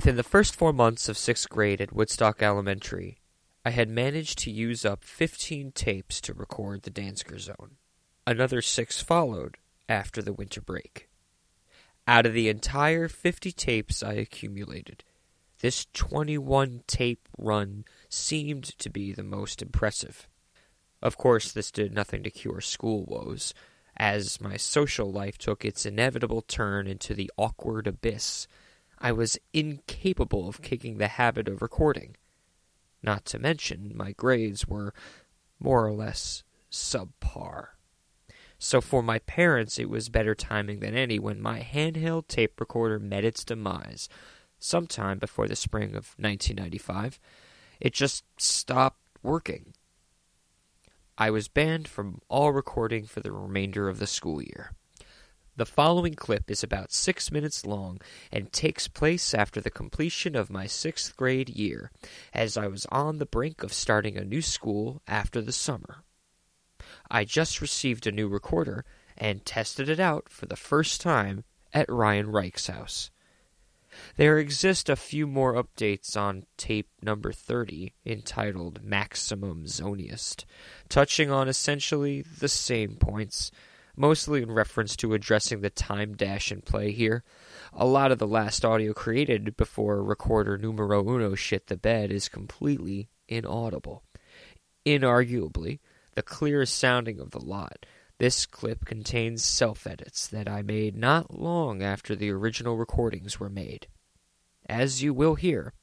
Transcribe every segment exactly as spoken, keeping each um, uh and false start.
Within the first four months of sixth grade at Woodstock Elementary, I had managed to use up fifteen tapes to record the Danziger Zone. Another six followed after the winter break. Out of the entire fifty tapes I accumulated, this twenty-one tape run seemed to be the most impressive. Of course, this did nothing to cure school woes, as my social life took its inevitable turn into the awkward abyss. I was incapable of kicking the habit of recording. Not to mention, my grades were more or less subpar. So for my parents, it was better timing than any when my handheld tape recorder met its demise sometime before the spring of nineteen ninety-five. It just stopped working. I was banned from all recording for the remainder of the school year. The following clip is about six minutes long and takes place after the completion of my sixth grade year, as I was on the brink of starting a new school after the summer. I just received a new recorder and tested it out for the first time at Ryan Reich's house. There exist a few more updates on tape number thirty, entitled Maximum Zoniest, touching on essentially the same points, mostly in reference to addressing the time dash in play here. A lot of the last audio created before recorder numero uno shit the bed is completely inaudible. Inarguably, the clearest sounding of the lot, this clip contains self-edits that I made not long after the original recordings were made. As you will hear,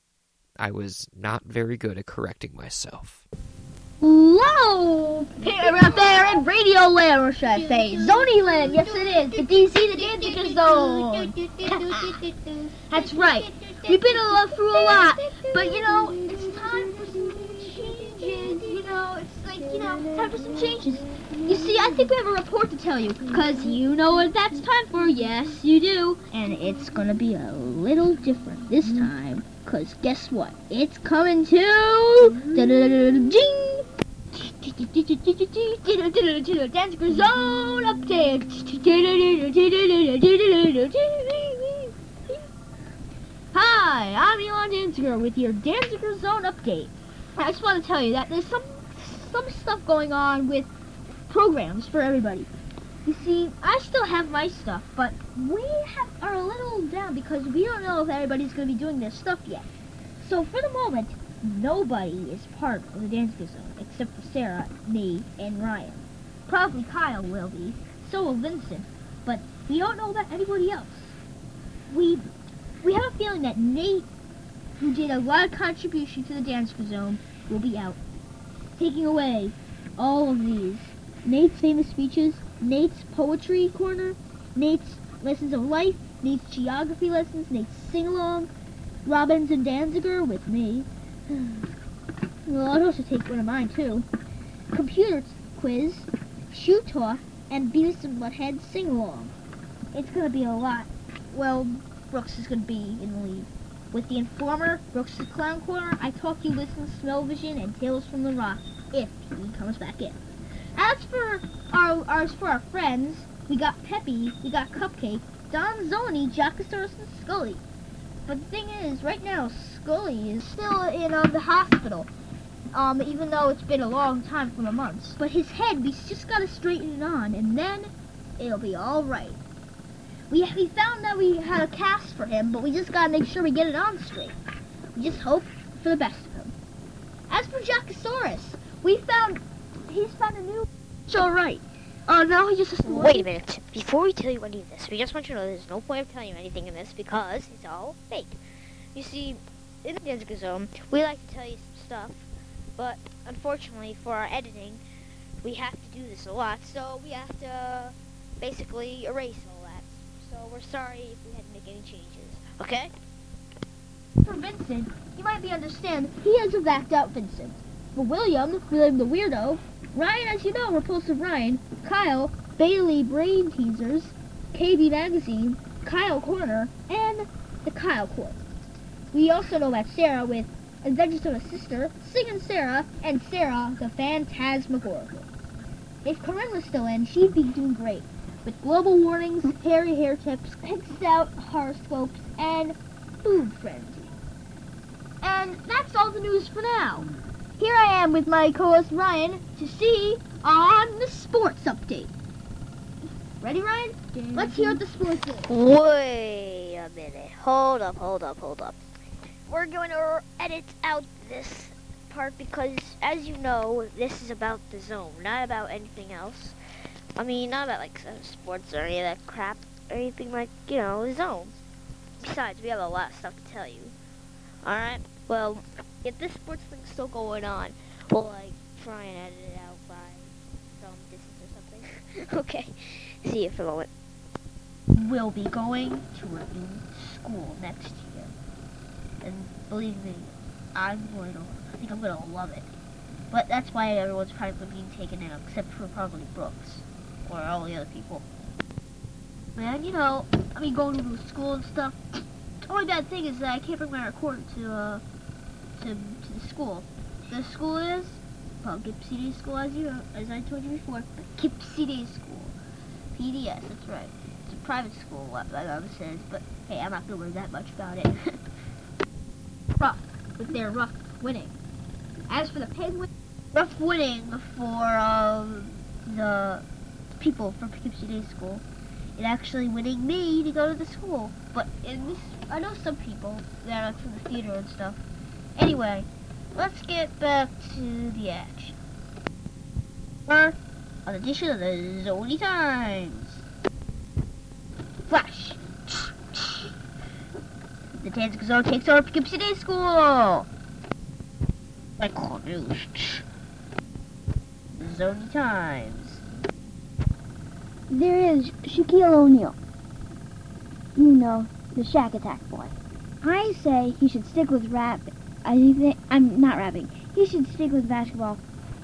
I was not very good at correcting myself. Whoa! Here, up there in Radio Land, or should I say, Zony Land, yes it is, the D C, the Danziger Zone. That's right, we've been all through a lot, but you know, it's time for some changes, you know, it's like, you know, time for some changes. You see, I think we have a report to tell you, because you know what that's time for, yes you do. And it's going to be a little different this time, because guess what, it's coming to... Da-da-da-da-da-ding! Danziger Zone update. Hi, I'm Elon Danziger with your Danziger Zone update. I just want to tell you that there's some some stuff going on with programs for everybody. You see, I still have my stuff, but we have, are a little down because we don't know if everybody's going to be doing their stuff yet. So for the moment, nobody is part of the Danziger Zone except for Sarah, me, and Ryan. Probably Kyle will be, so will Vincent, but we don't know about anybody else. We we have a feeling that Nate, who did a lot of contribution to the Danziger Zone, will be out, taking away all of these. Nate's famous speeches, Nate's poetry corner, Nate's lessons of life, Nate's geography lessons, Nate's sing-along, Robbins and Danziger with me. Well, I'd also take one of mine, too. Computer quiz, shoe talk, and Beavis and Butthead sing-along. It's going to be a lot. Well, Brooks is going to be in the lead. With The Informer, Brooks' Clown Corner, I Talk, You Listen, Smell Vision, and Tales from the Rock, if he comes back in. As for our, our, for our friends, we got Peppy, we got Cupcake, Don Zoni, Jockosaurus, and Scully. But the thing is, right now, Scully is still in um, the hospital, um, even though it's been a long time for the months. But his head, we just gotta straighten it on, and then it'll be all right. We we found that we had a cast for him, but we just gotta make sure we get it on straight. We just hope for the best of him. As for Jockosaurus, we found he's found a new. It's all right. Oh, uh, no, he just... Wait a minute. Before we tell you any of this, we just want you to know there's no point of telling you anything in this because it's all fake. You see, in the Danziger Zone, we like to tell you some stuff, but unfortunately for our editing, we have to do this a lot, so we have to basically erase all that. So we're sorry if we had to make any changes, okay? For Vincent, you might be understand, he has a backed out Vincent. For William, William the Weirdo, Ryan, as you know, Repulsive Ryan, Kyle, Bailey Brain Teasers, K B Magazine, Kyle Corner, and the Kyle Corner. We also know about Sarah with Adventures of a Sister, Singin' Sarah, and Sarah the Phantasmagorical. If Corinne was still in, she'd be doing great, with global warnings, hairy hair tips, pigs out horoscopes, and food frenzy. And that's all the news for now. Here I am with my co-host Ryan to see on the sports update. Ready, Ryan? Let's hear what the sports is. Wait a minute. Hold up, hold up, hold up. We're going to edit out this part because, as you know, this is about the zone, not about anything else. I mean, not about, like, sports or any of that crap or anything like, you know, the zone. Besides, we have a lot of stuff to tell you. Alright? Well, if this sports thing's still going on, we'll, like, try and edit it out by some distance or something. Okay. See you for a moment. We'll be going to a new school next year. And believe me, I'm going to, I think I'm going to love it. But that's why everyone's probably being taken out, except for probably Brooks. Or all the other people. Man, you know, I mean, going to school and stuff. The only bad thing is that I can't bring my recorder to, uh, to, to the school. The school is Poughkeepsie Day School, as you, as I told you before. Poughkeepsie Day School. P D S, that's right. It's a private school, what my mom says, but hey, I'm not going to worry that much about it. Rough, with their rough winning. As for the Penguins, rough winning for um, the people from Poughkeepsie Day School. It actually winning me to go to the school. But in this, I know some people that are like from the theater and stuff. Anyway, let's get back to the action. Or an edition of the Zony Times. Flash. The Danziger Zone takes over Poughkeepsie Day School. I call news. The Zony Times. There is Shaquille O'Neal. You know, the Shaq attack boy. I say he should stick with rap. I think I'm not rapping. He should stick with basketball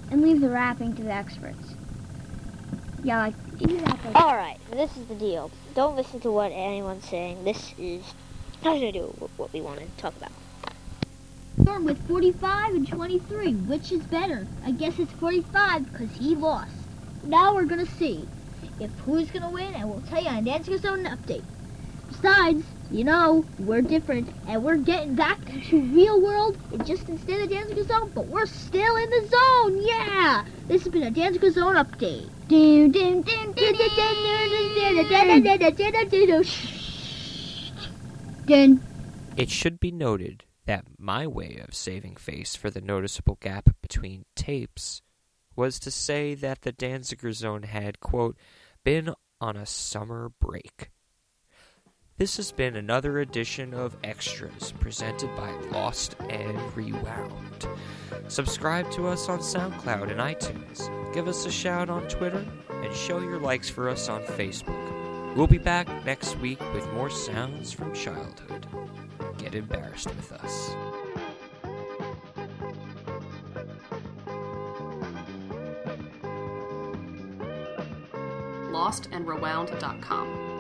and leave the rapping to the experts. Yeah, like exactly. All right, this is the deal. Don't listen to what anyone's saying. This is how to do what we want to talk about. Storm with forty-five and twenty-three, which is better? I guess it's forty-five because he lost. Now we're gonna see if who's gonna win, and we'll tell you on Danziger Zone update. Besides, you know, we're different, and we're getting back to real world, and just instead of Danziger Zone, but we're still in the zone, yeah! This has been a Danziger Zone update. It should be noted that my way of saving face for the noticeable gap between tapes was to say that the Danziger Zone had, quote, been on a summer break. This has been another edition of Extras presented by Lost and Rewound. Subscribe to us on SoundCloud and iTunes. Give us a shout on Twitter and show your likes for us on Facebook. We'll be back next week with more sounds from childhood. Get embarrassed with us. lost and rewound dot com